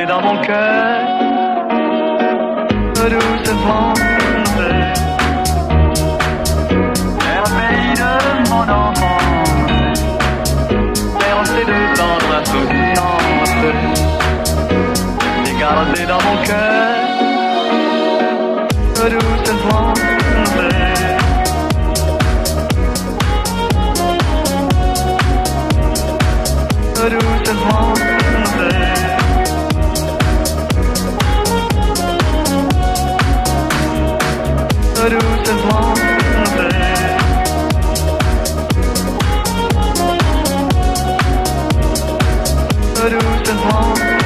chanter dans mon cœur, doucement tomber, merveille de mon enfance, percée de tendre insouciance, et gardée dans mon cœur, doucement tomber. Doucement tomber, doucement tomber, doucement tomber. Doucement tomber.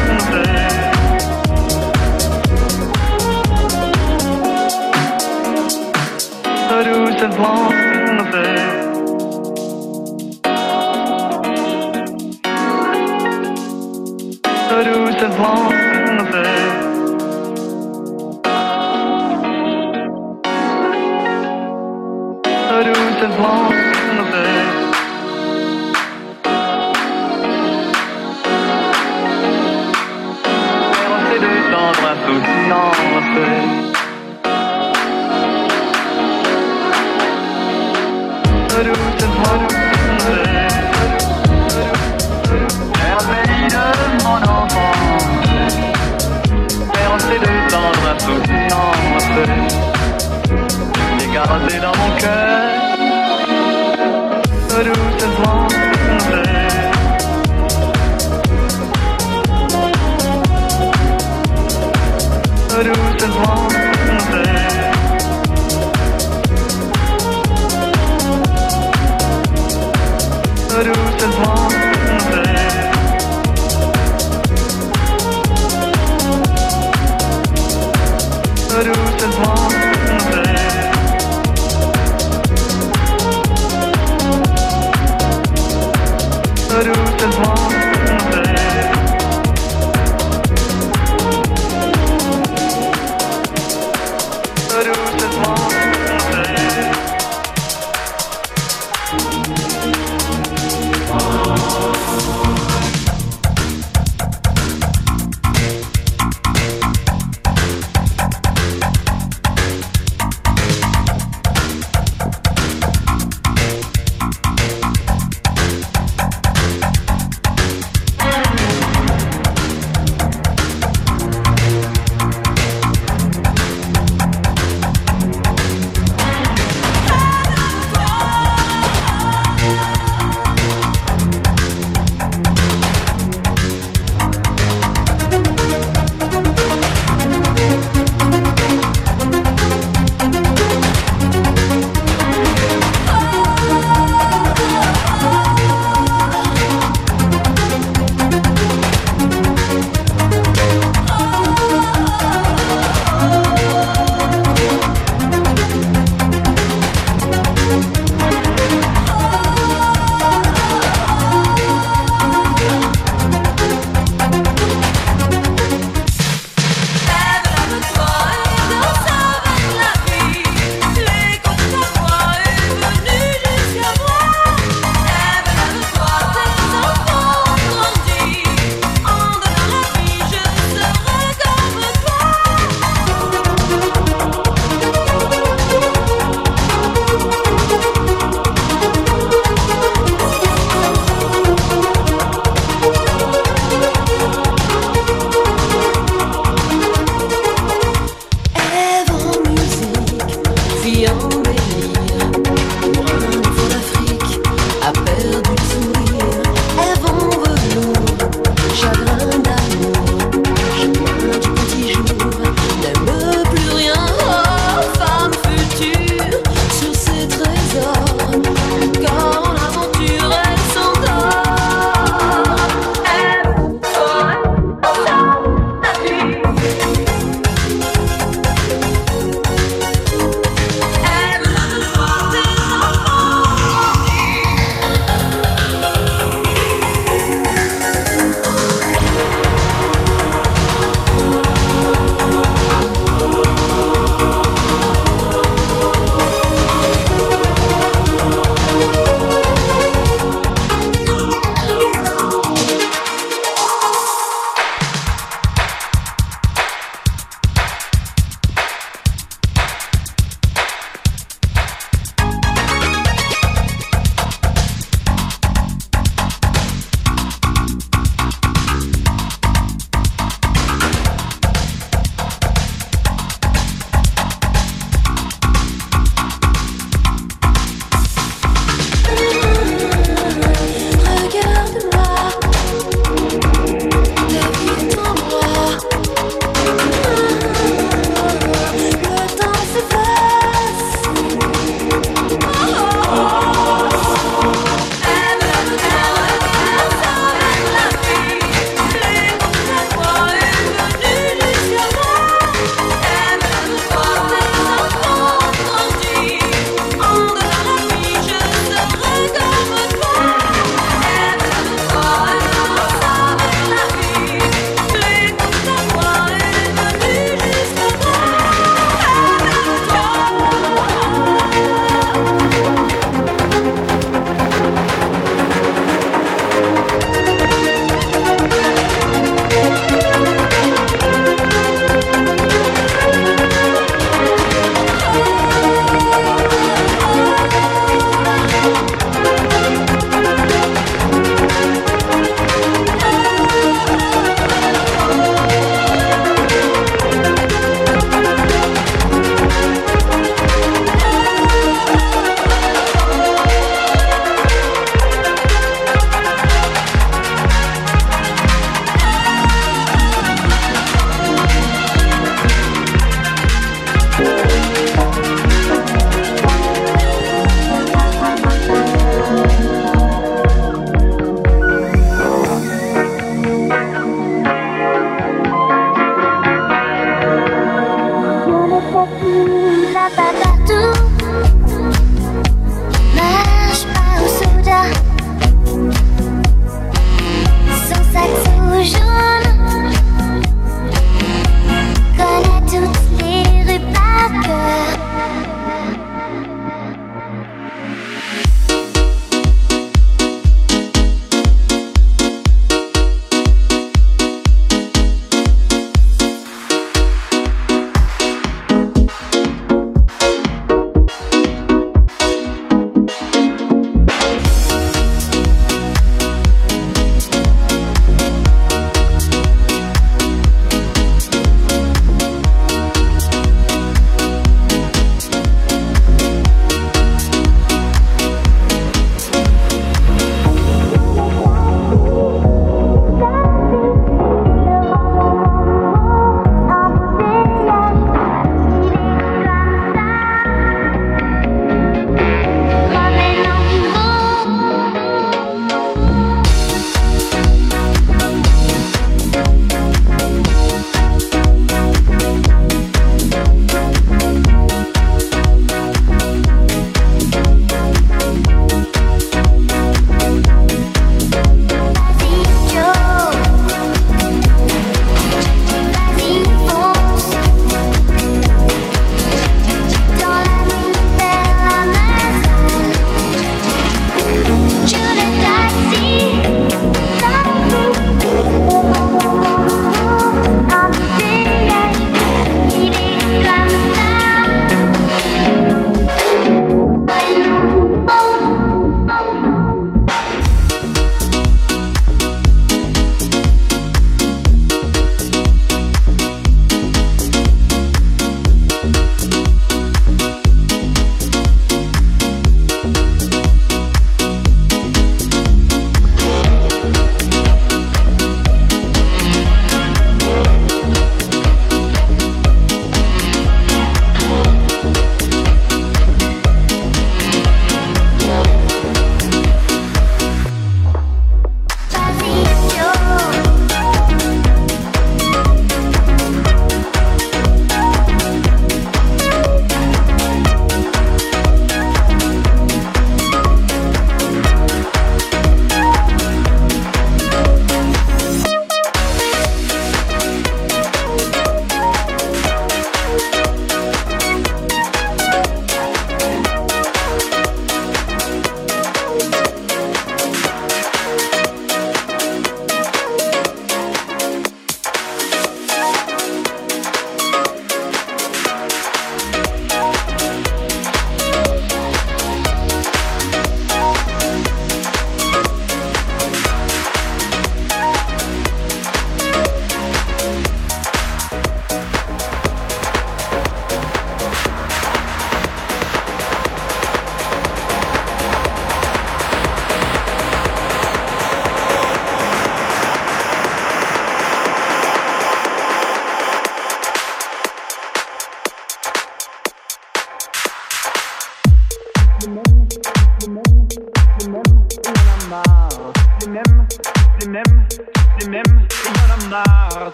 Doucement tomber, doucement tomber, c'est de tendre insouciance, doucement tomber. Merveille de mon enfance, percée de tendre insouciance, et gardée dans mon cœur, doucement tomber, doucement tomber, doucement tomber. Doucement tomber, doucement tomber, doucement tomber. papa partout. Marche pas au soda. Son sac sous jaune connaît toutes les rues par cœur.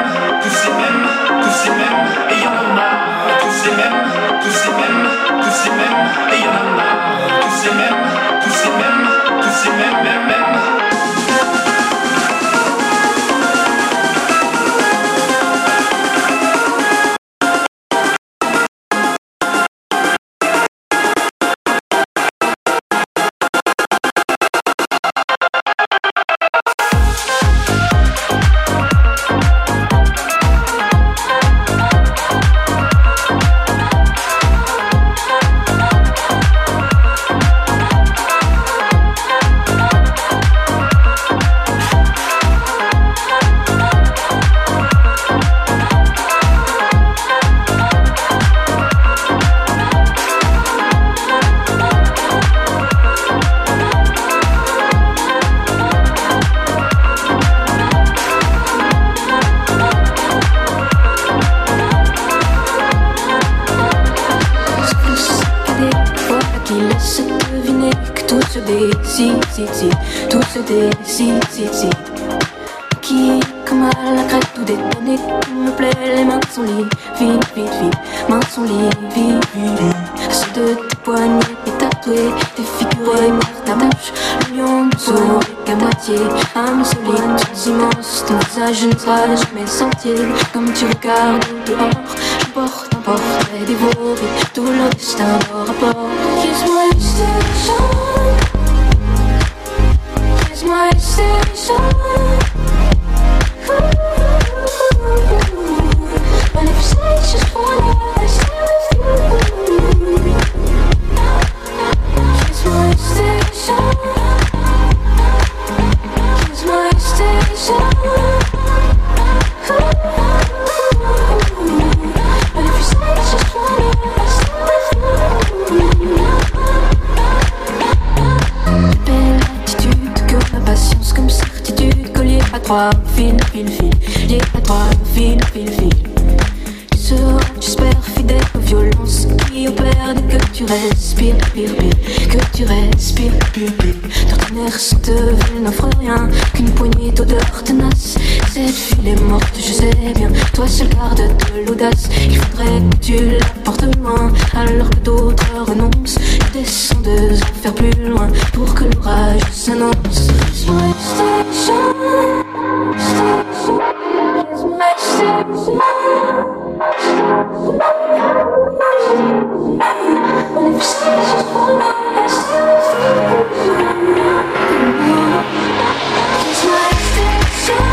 tous les mêmes, et y'en a marre. Tous les mêmes, tous les mêmes, tous les mêmes, et y'en a marre. Tous les mêmes, tous les mêmes, tous les mêmes, mêmes, mêmes. Qui comme à la crête tout détonné, tout me plaît, les mains sont libres, vite, vite, vite, mains sont libres, vite, vite. Ceux de tes poignets, tes tatoués, tes figurés, marre ta bouche, le lion me sourit qu'à moitié, âme solide, tout immense, ton visage ne sera jamais senti, comme tu regardes dehors, je porte un portrait dévoré, tout le destin au rapport. Kiss-moi, je kiss my extension. When if you say it's just for you, I stand with you. Kiss my extension. Kiss my extension. When if you say it's just for you, I stand with you. Patience comme certitude, collier à trois, fil, fil, fil, lié à trois, fil, fil, fil. Tu seras, j'espère, fidèle aux violences qui opèrent dès que tu respires, pire, pire, que tu respires, pire, pire. D'ordinaire, ça te veut n'offre rien qu'une poignée d'odeur tenace. Cette fille est morte, je sais bien, toi seul garde de l'audace. Il faudrait que tu la portes loin, alors que d'autres renoncent. Descendeuse, faire plus loin pour que l'orage s'annonce. Kiss my extension, kiss my extension. When if you say it's just for me, I stand with you. Kiss my extension.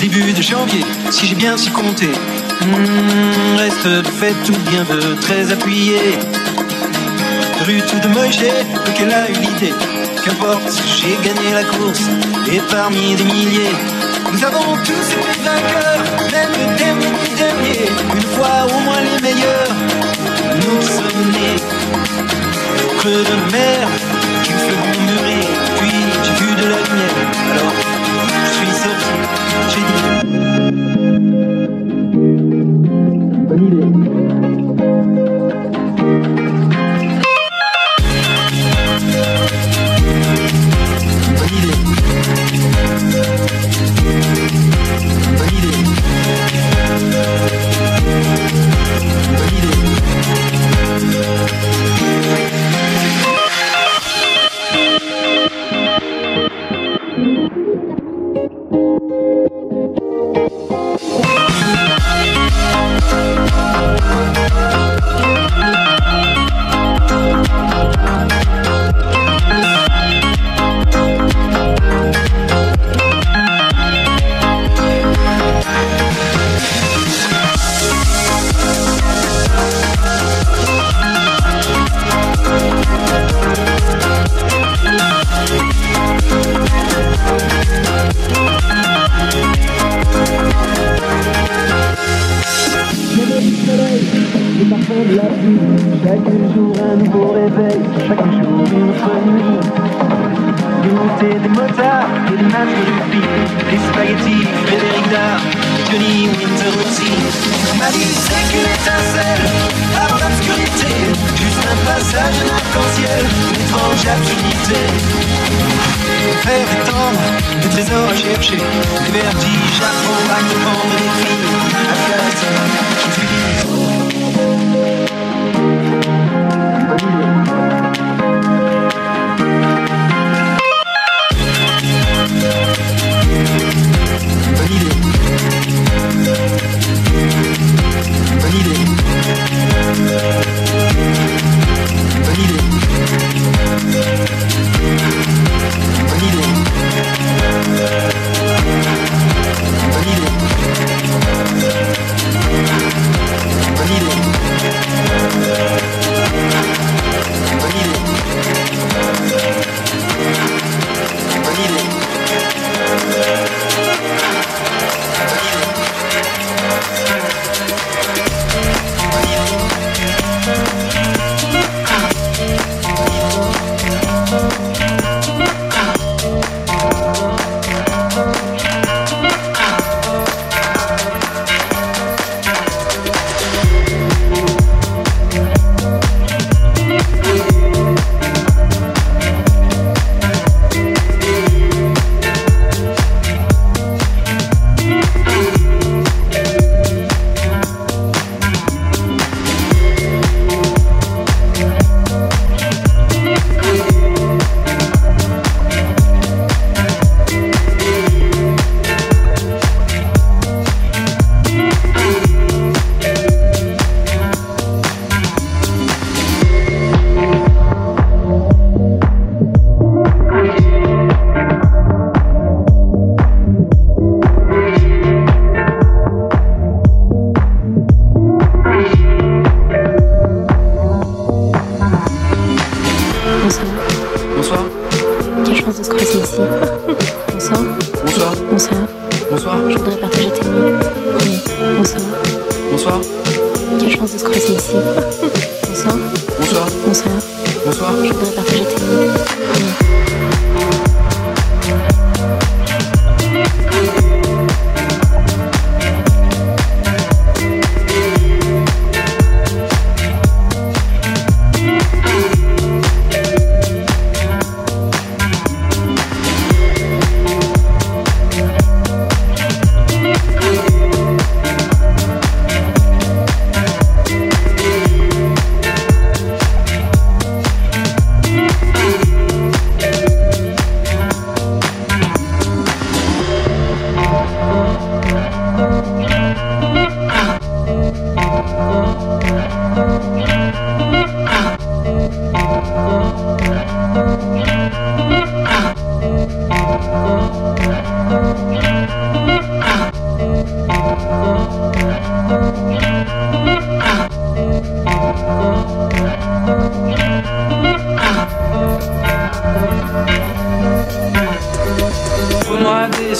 début de janvier, si j'ai bien si compté. Reste fait tout bien de très appuyé. Rue tout de Meuchet, qu'elle a eu l'idée. Qu'importe, j'ai gagné la course, et parmi des milliers, nous avons tous été vainqueurs, même le dernier. Une fois au moins les meilleurs, nous sommes nés. Au creux de mer, qui me feront mûrir, puis j'ai vu de la lumière. Alors, je suis sorti, j'ai dit. Bonne idée.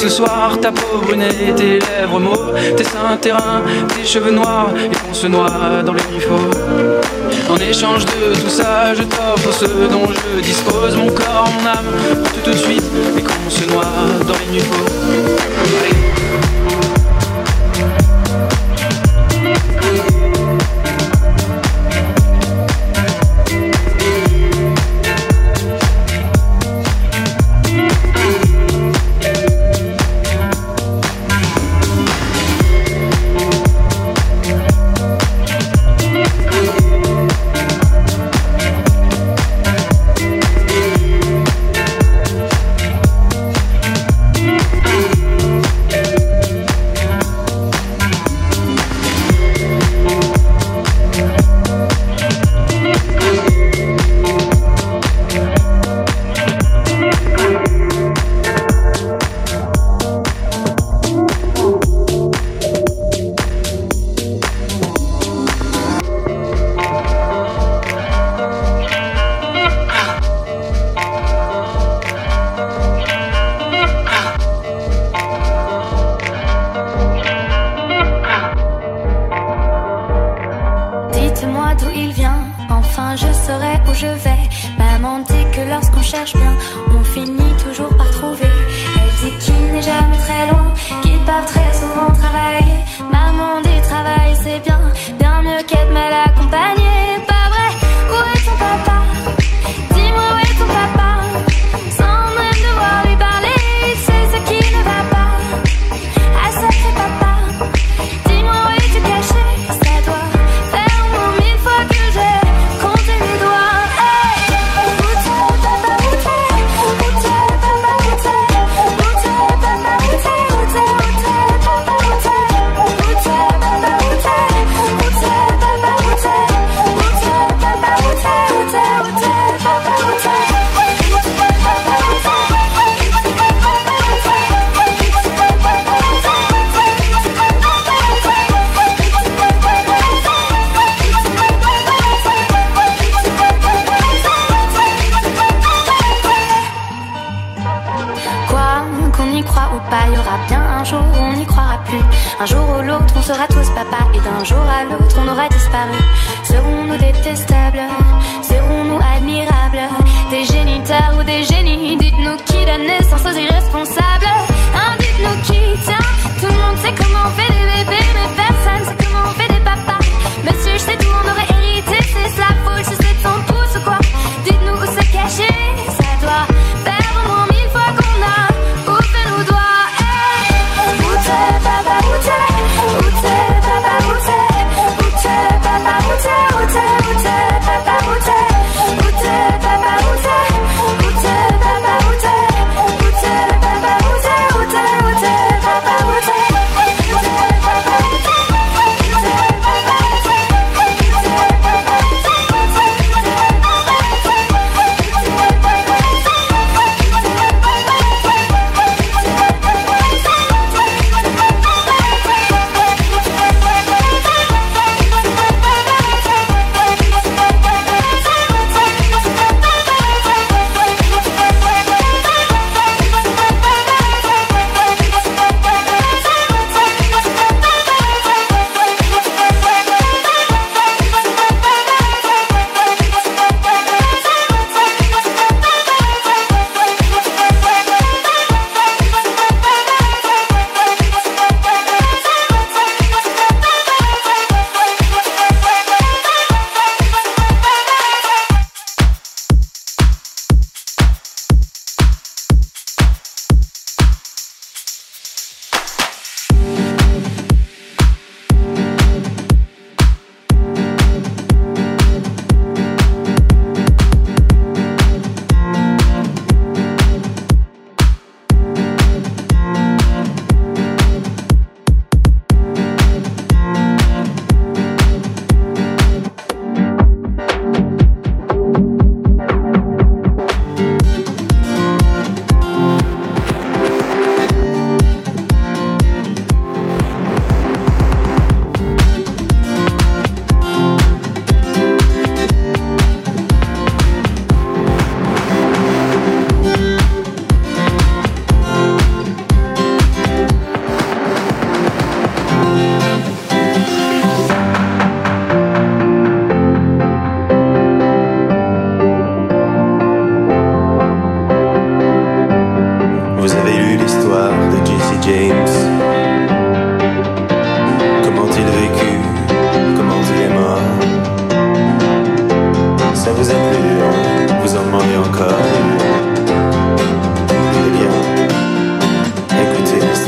ce soir, ta peau brunée, tes lèvres mauves, tes seins, tes reins, tes cheveux noirs, et qu'on se noie dans les griffaux. En échange de tout ça, je t'offre ce dont je dispose, mon corps, mon âme, tout de suite, et qu'on se noie dans les niveaux.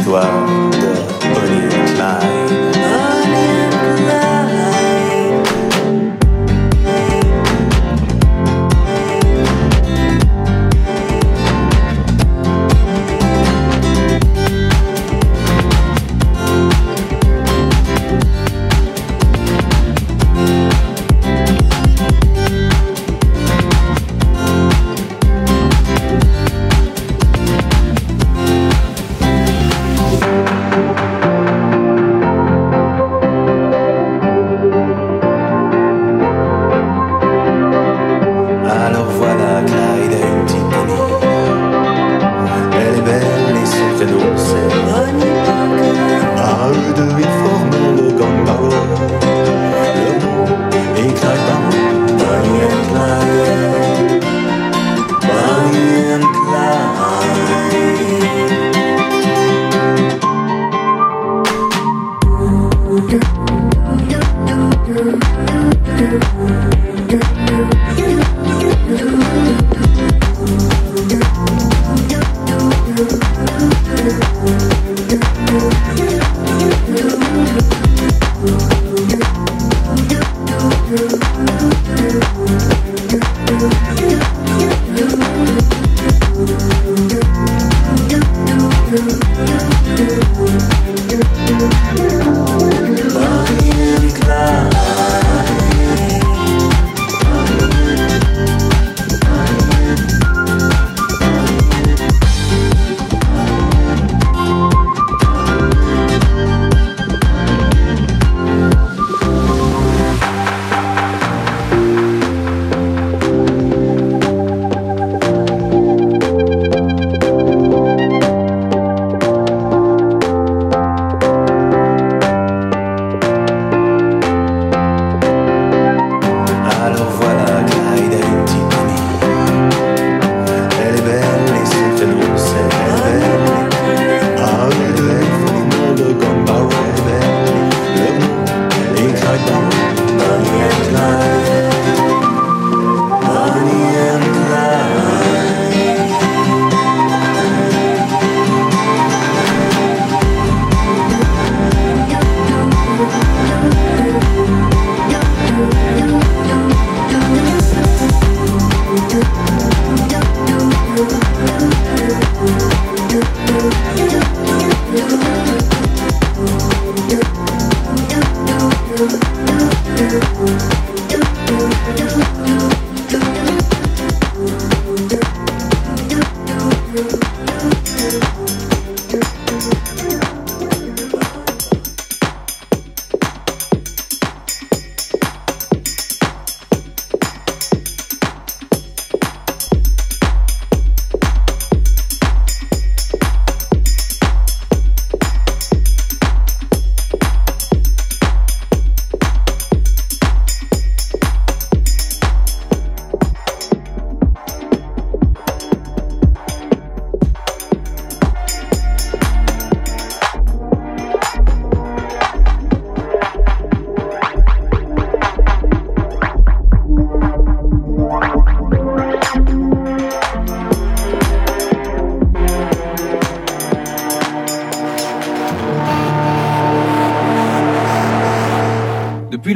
l'histoire de Bonnie and Clyde.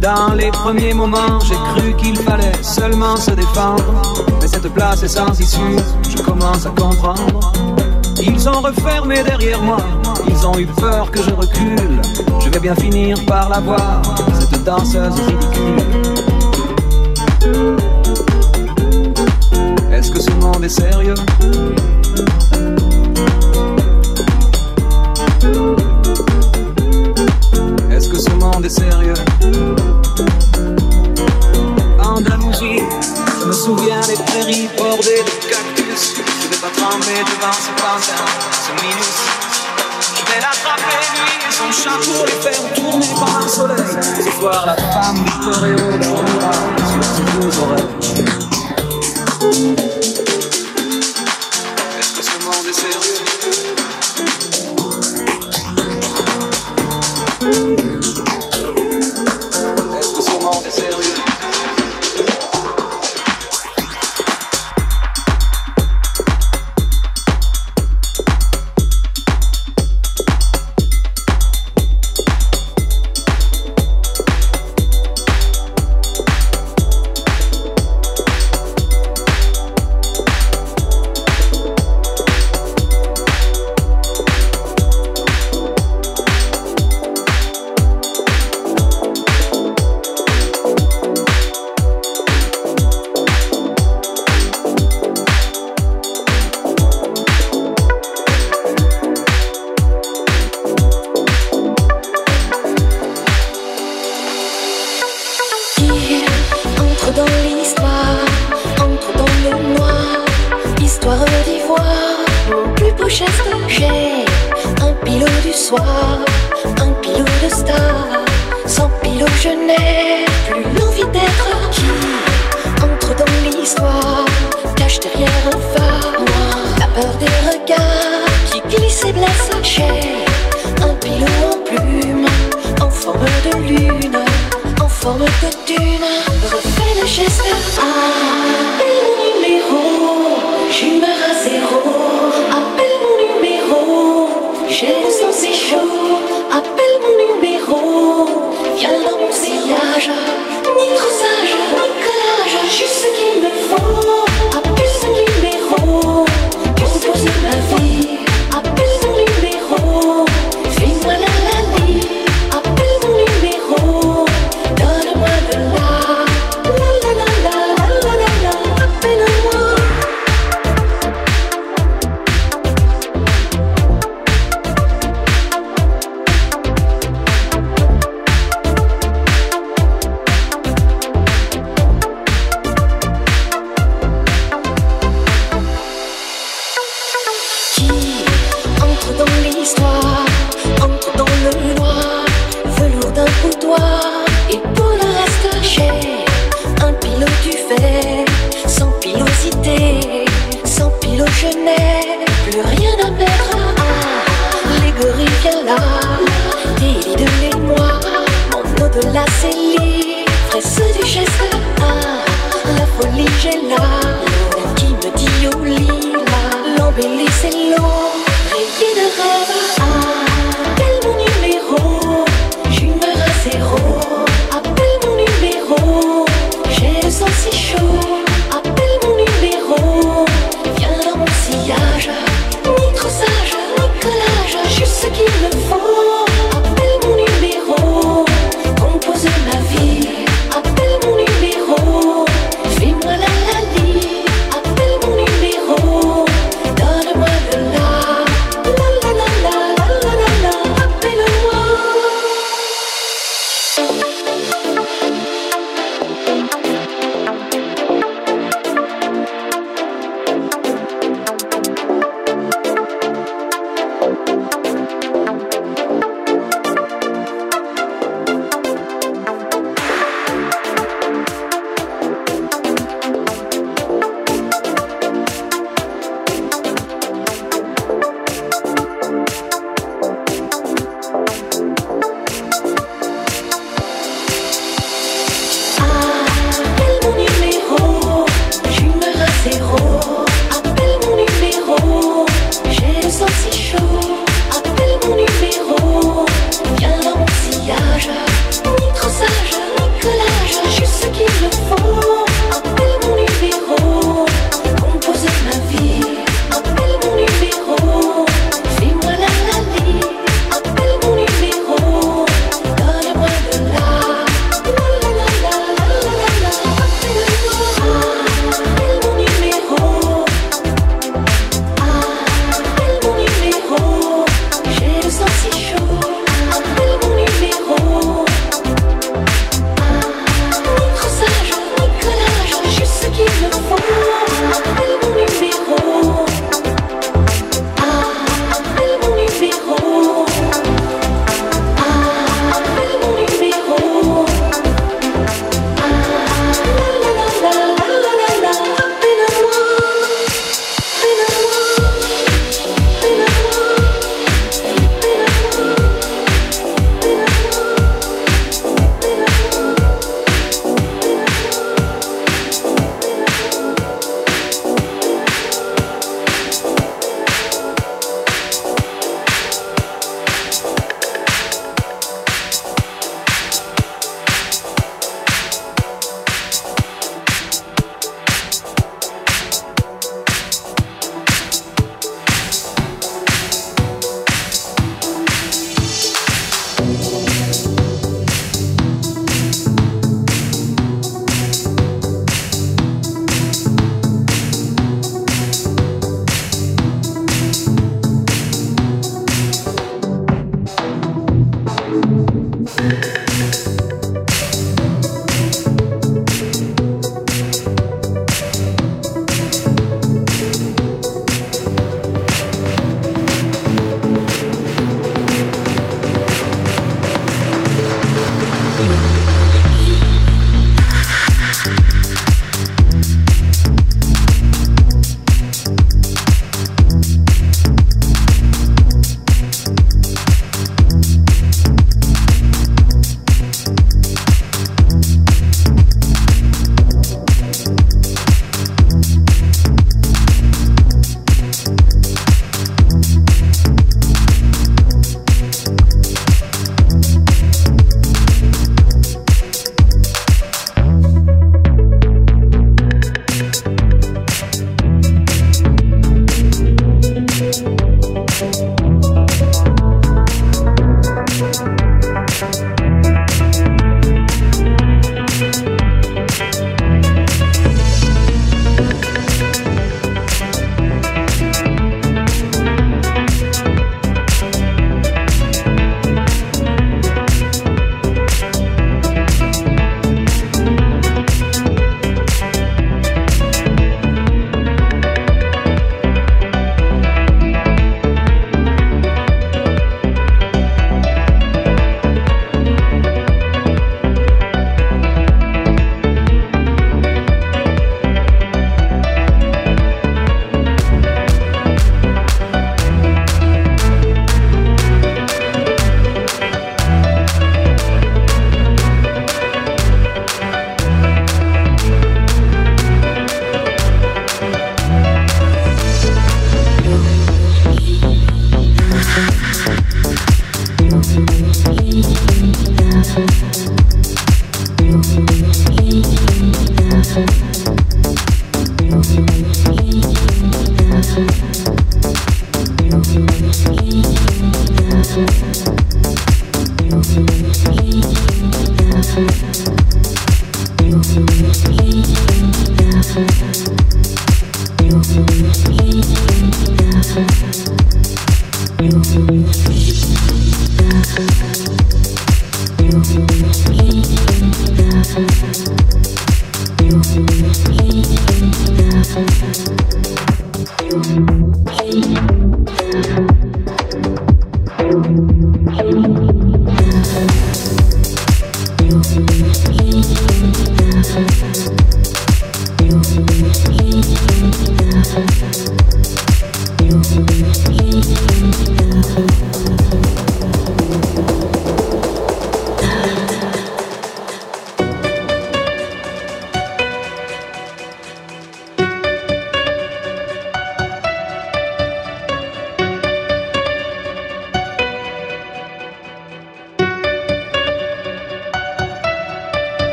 Dans les premiers moments, j'ai cru qu'il fallait seulement se défendre. Mais cette place est sans issue, je commence à comprendre. Ils ont refermé derrière moi, ils ont eu peur que je recule. Je vais bien finir par la voir, cette danseuse ridicule. Est-ce que ce monde est sérieux ? Est-ce que ce monde est sérieux ? Andalousie, je me souviens des prairies bordées de cactus. Je vais pas trembler devant ce pantin, ce minus. Je vais l'attraper, lui et son chat. pour les faire tourner par un soleil. Ce soir, la femme du choréo dormira sur nos oreilles. Est-ce que ce monde est sérieux? Est-ce que ce monde est sérieux?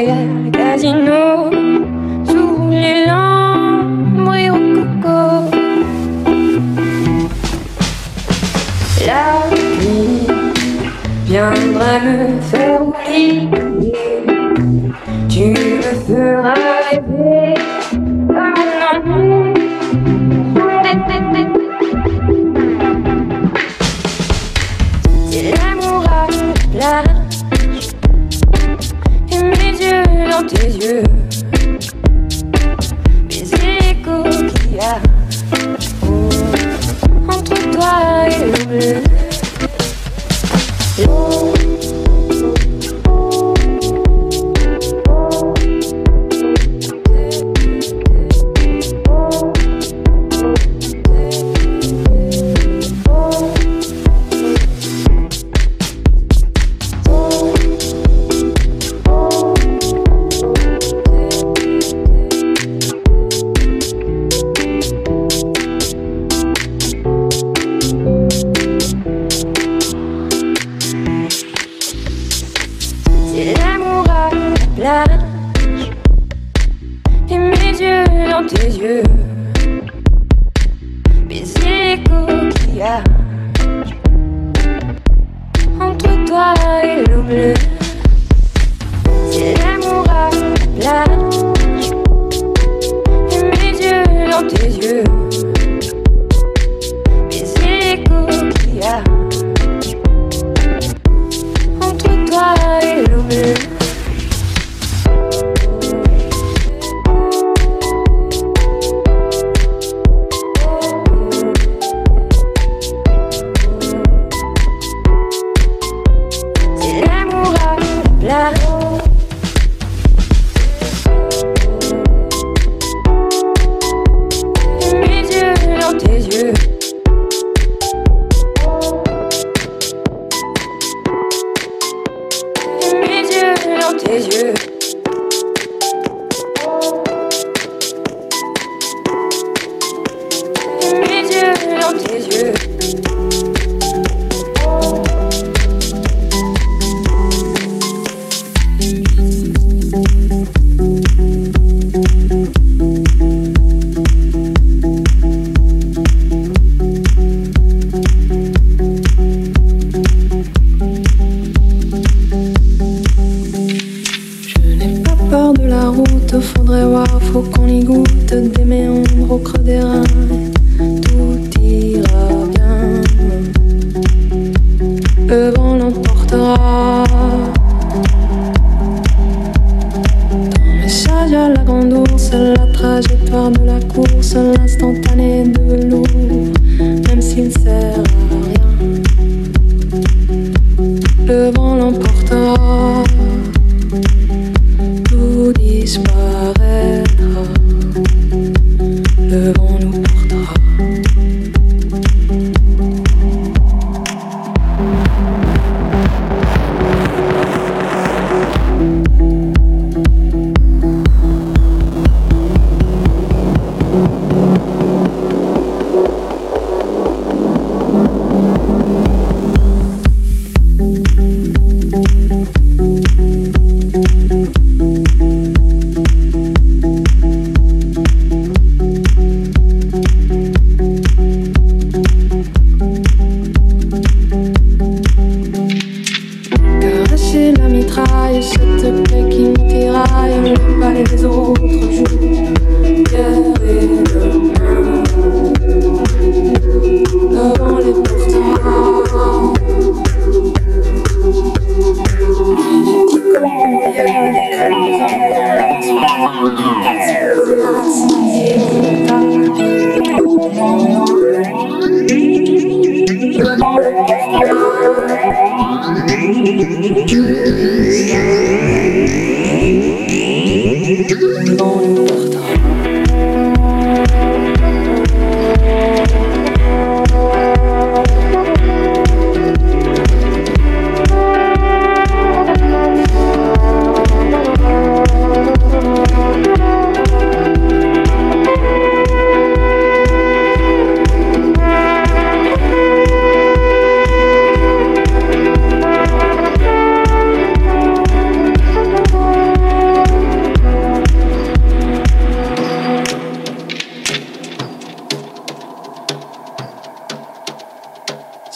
royal casino, sous les lambres et au coco. La vie viendra me faire oublier, tu me feras rêver par mon amour. C'est l'amour à la plage et mes yeux dans tes yeux, baiser les coquillages entre toi et le bleu. Et mes yeux dans tes yeux, baiser les coquillages entre toi et l'eau bleue. C'est l'amour à la plage et mes yeux dans tes yeux, baiser les coquillages entre toi et l'eau bleue.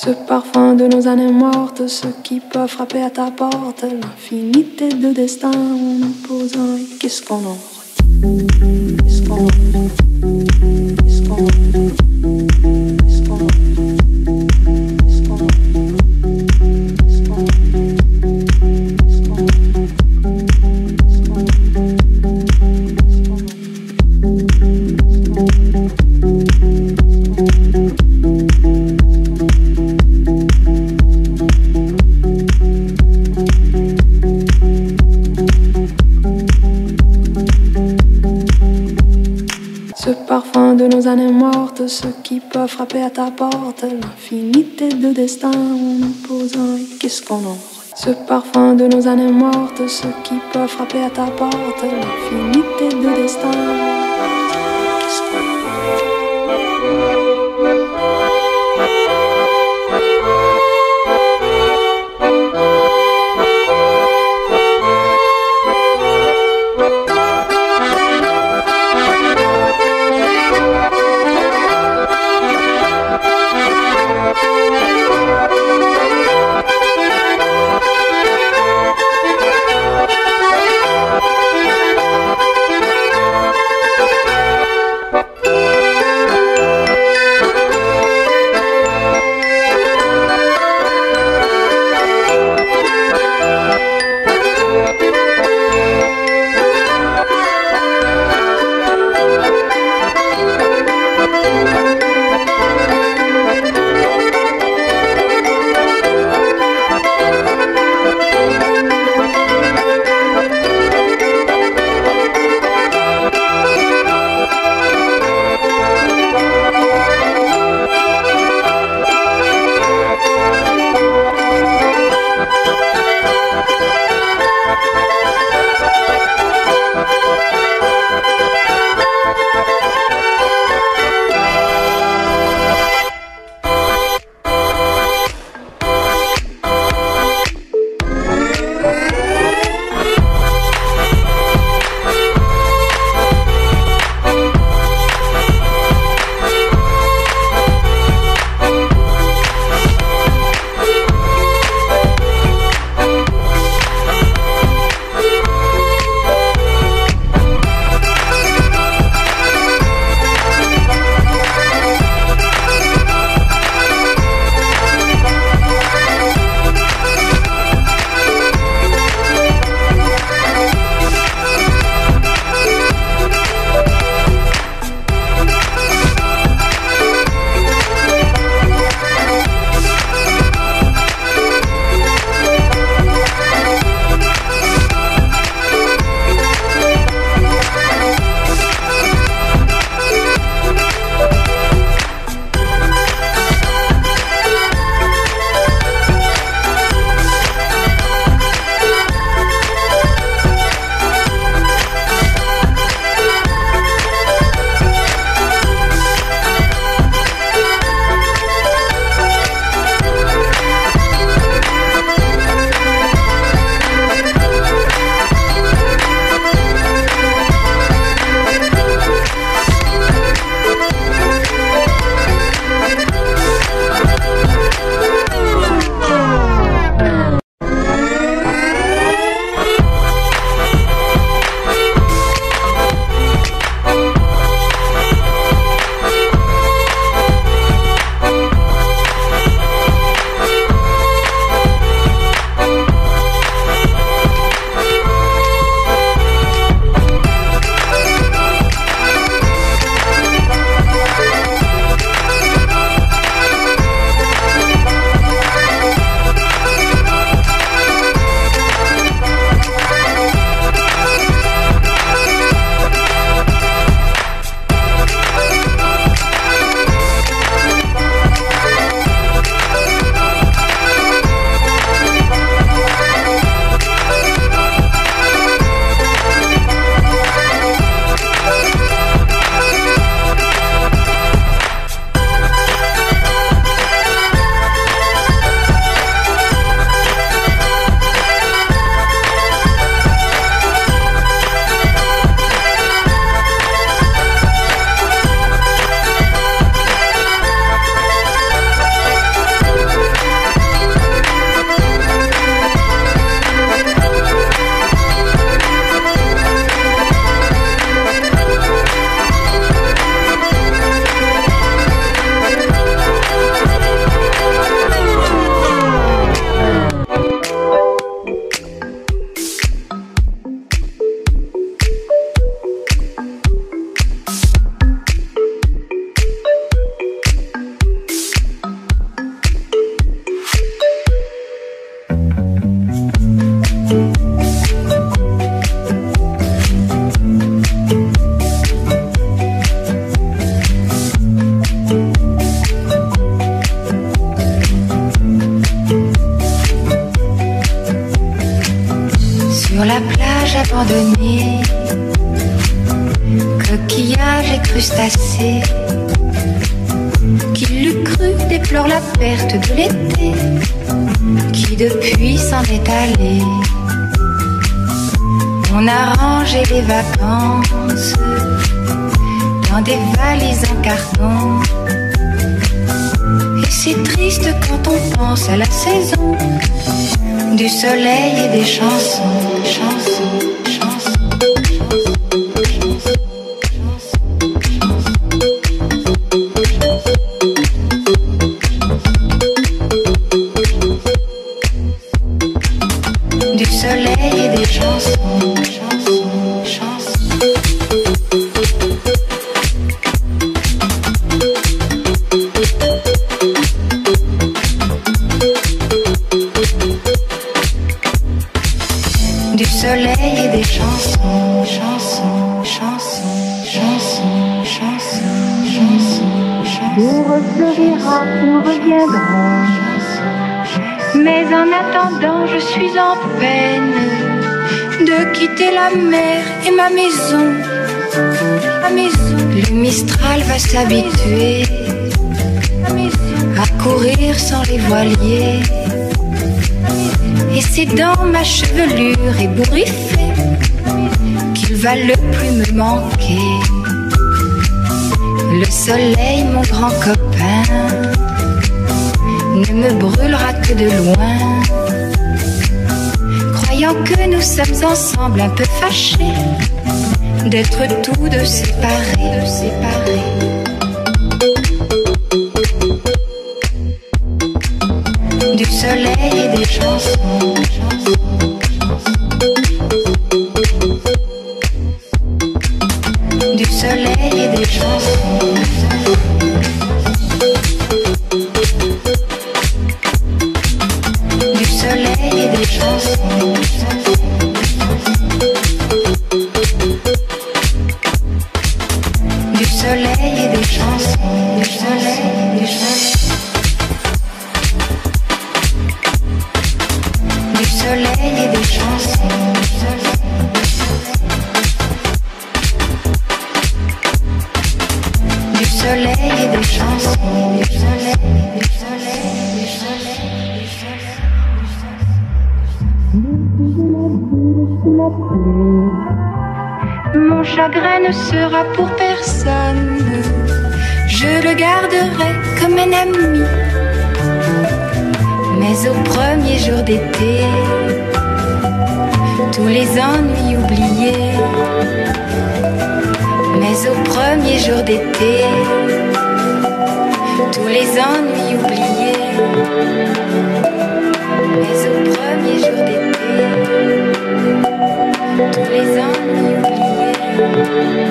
ce parfum de nos années mortes, ce qui peut frapper à ta porte, l'infinité de destins en nous posant. Et qu'est-ce qu'on en retient? Qu'est-ce qu'on en retient? Qu'est-ce qu'on en retient? Qu'est-ce qu'on en retient? Ceux qui peuvent frapper à ta porte, l'infinité de destins en nous posant. Et qu'est-ce qu'on en retient? Ce parfum de nos années mortes, ceux qui peuvent frapper à ta porte, l'infinité de destins. Qu'est-ce qu'on en plage abandonnée, coquillages et crustacés, qui l'eût cru déplore la perte de l'été, qui depuis s'en est allé. On a rangé les vacances dans des valises en carton. Et c'est triste quand on pense à la saison du soleil et des chansons. S'habituer à courir sans les voiliers, et c'est dans ma chevelure ébouriffée qu'il va le plus me manquer. Le soleil, mon grand copain, ne me brûlera que de loin. Croyant que nous sommes ensemble, un peu fâchés d'être tous deux séparés, Du soleil et des chansons. Du soleil et des chansons. Du soleil et des chansons. Du soleil et des chansons. Du soleil, du soleil. Ne sera pour personne, je le garderai comme un ami. Mais au premier jour d'été, tous les ennuis oubliés. Mais au premier jour d'été, tous les ennuis oubliés. Mais au premier jour d'été, tous les ennuis oubliés. Thank you.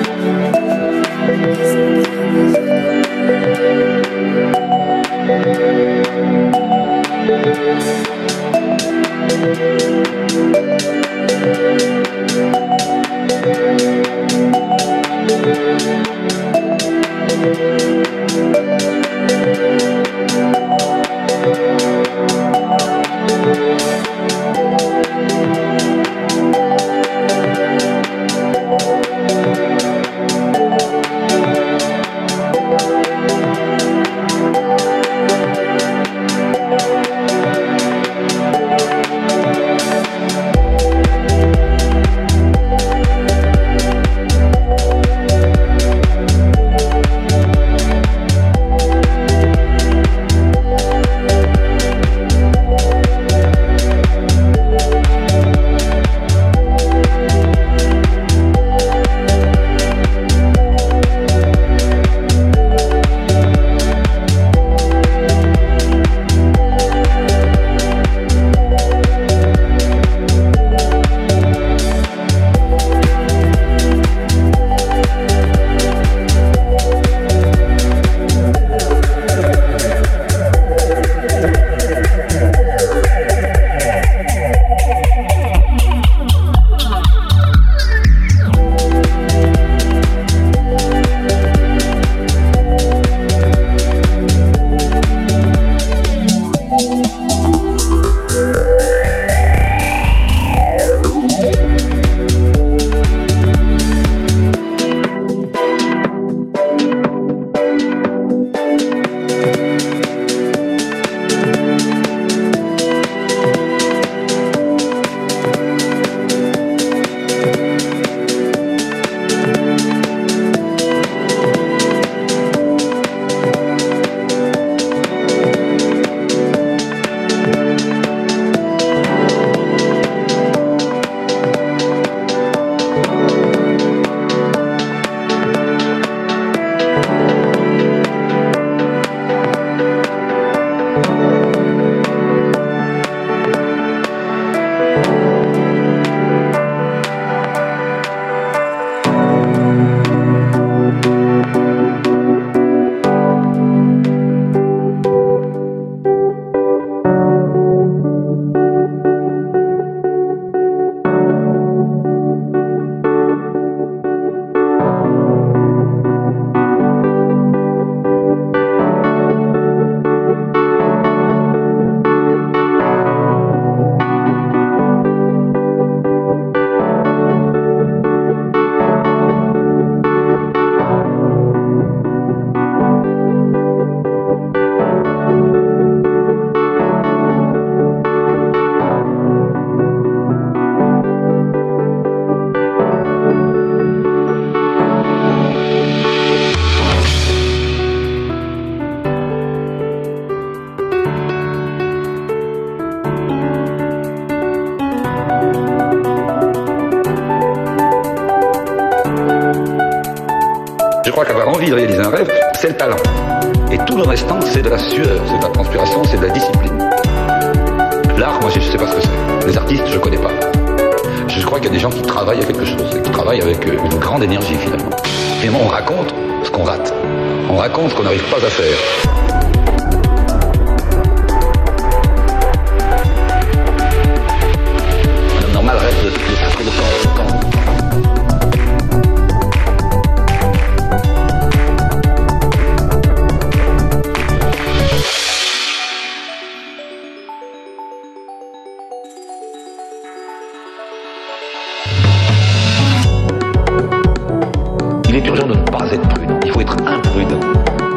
crois qu'avoir envie de réaliser un rêve, c'est le talent. Et tout le restant, c'est de la sueur, c'est de la transpiration, c'est de la discipline. L'art, moi, je ne sais pas ce que c'est. Les artistes, je ne connais pas. Je crois qu'il y a des gens qui travaillent à quelque chose, et qui travaillent avec une grande énergie, finalement. Finalement, on raconte ce qu'on rate. On raconte ce qu'on n'arrive pas à faire. Il est urgent de ne pas être prudent, il faut être imprudent.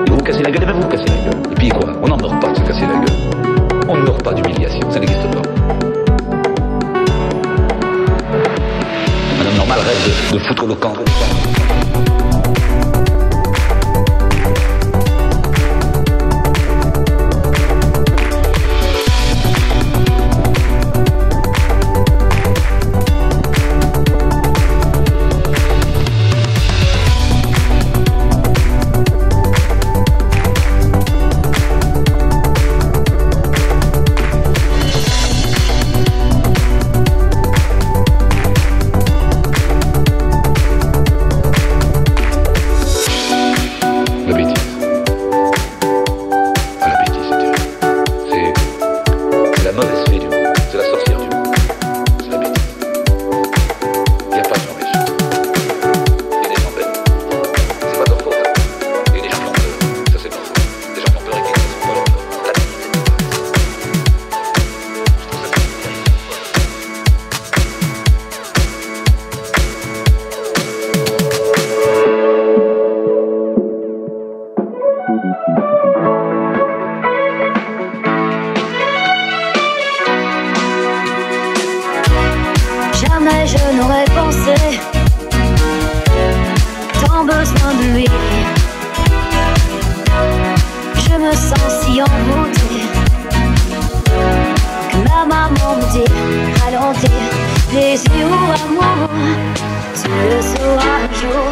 Et vous cassez la gueule, et même vous cassez la gueule. Et puis quoi, on n'en meurt pas de se casser la gueule. On ne meurt pas d'humiliation, ça n'existe pas. Madame Normale rêve de foutre le camp. Jamais je n'aurais pensé tant besoin de lui. Je me sens si envoûtée que ma maman me dit ralentis, les yeux amoureux. Tu le sauras un jour,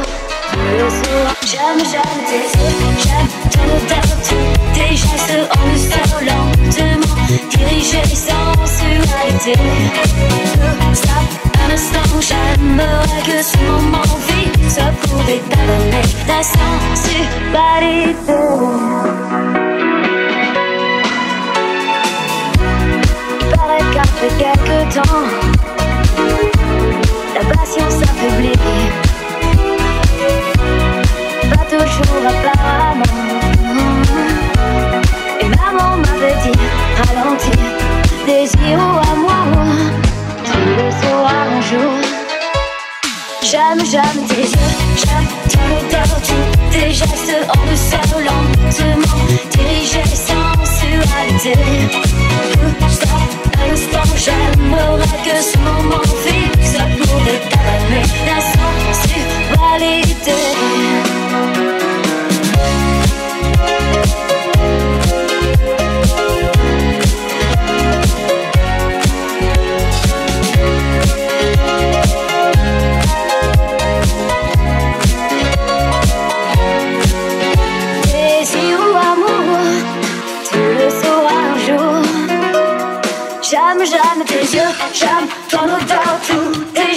tu le sauras. J'aime tes gestes en le seul lentement dirigé sans sensualité. J'aimerais que ce moment vide soit prouvé par la sensualité. Il paraît qu'après quelque temps, la passion s'affaiblit. Pas toujours apparemment. Et maman m'avait dit, ralentis, désir ou amour, tu le sauras un jour. J'aime tes yeux, j'aime ton odeur, tes gestes en le sol lentement dirigés sans sensualité. Un instant, j'aimerais que ce moment vide soit pour déclarer la sensualité. J'aime tes yeux, j'aime ton odeur, tous tes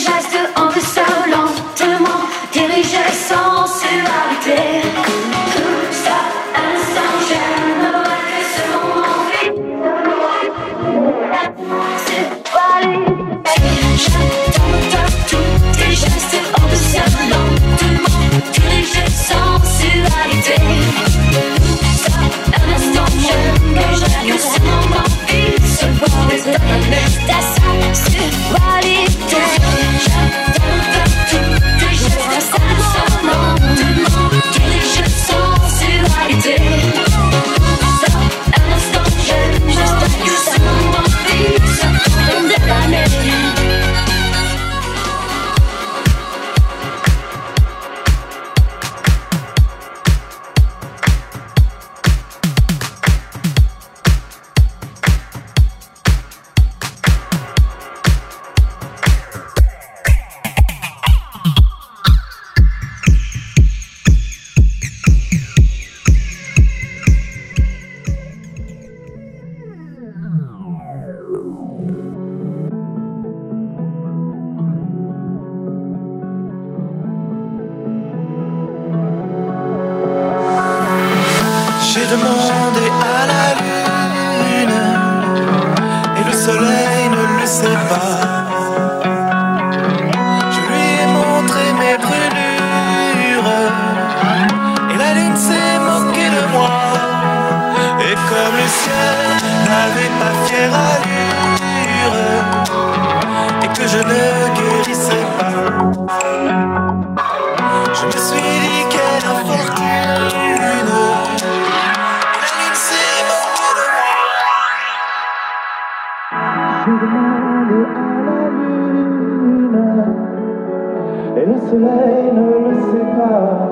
et le soleil ne le sait pas.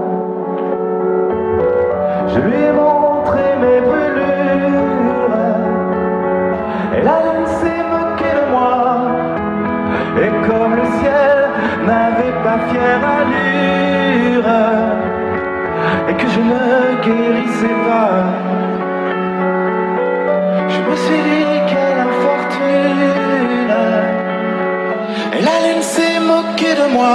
Je lui ai montré mes brûlures, elle a laissé moquer de moi. Et comme le ciel n'avait pas fière allure, et que je ne guérissais pas, je me suis dit quelle infortune, elle a laissé moquer de moi.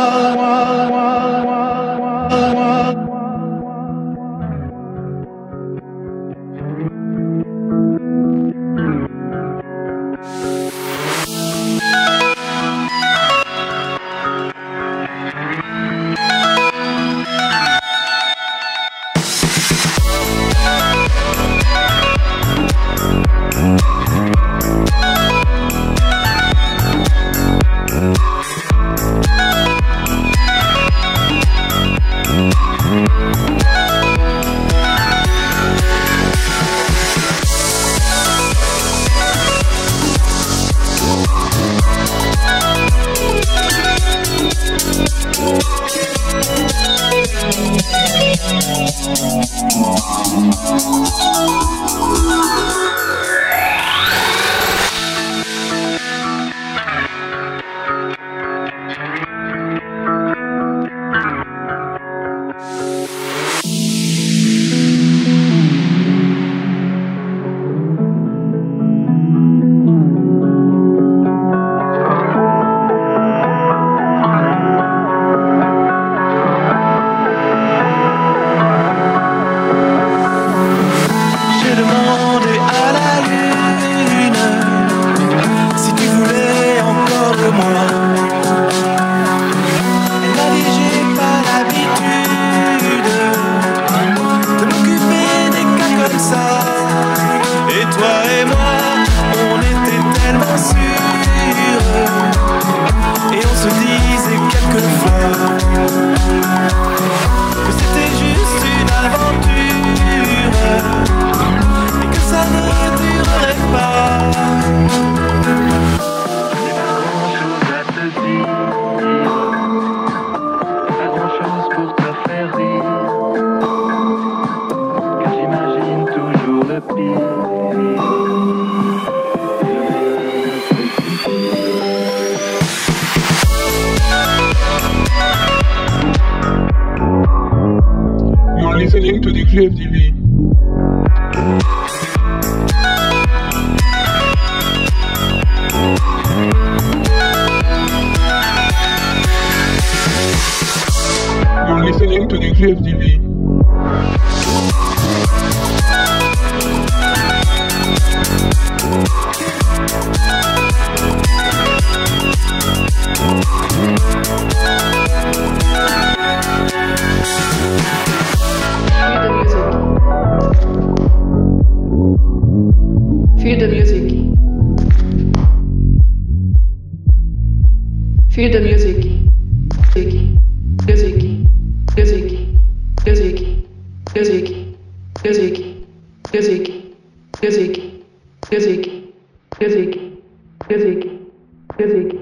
Music.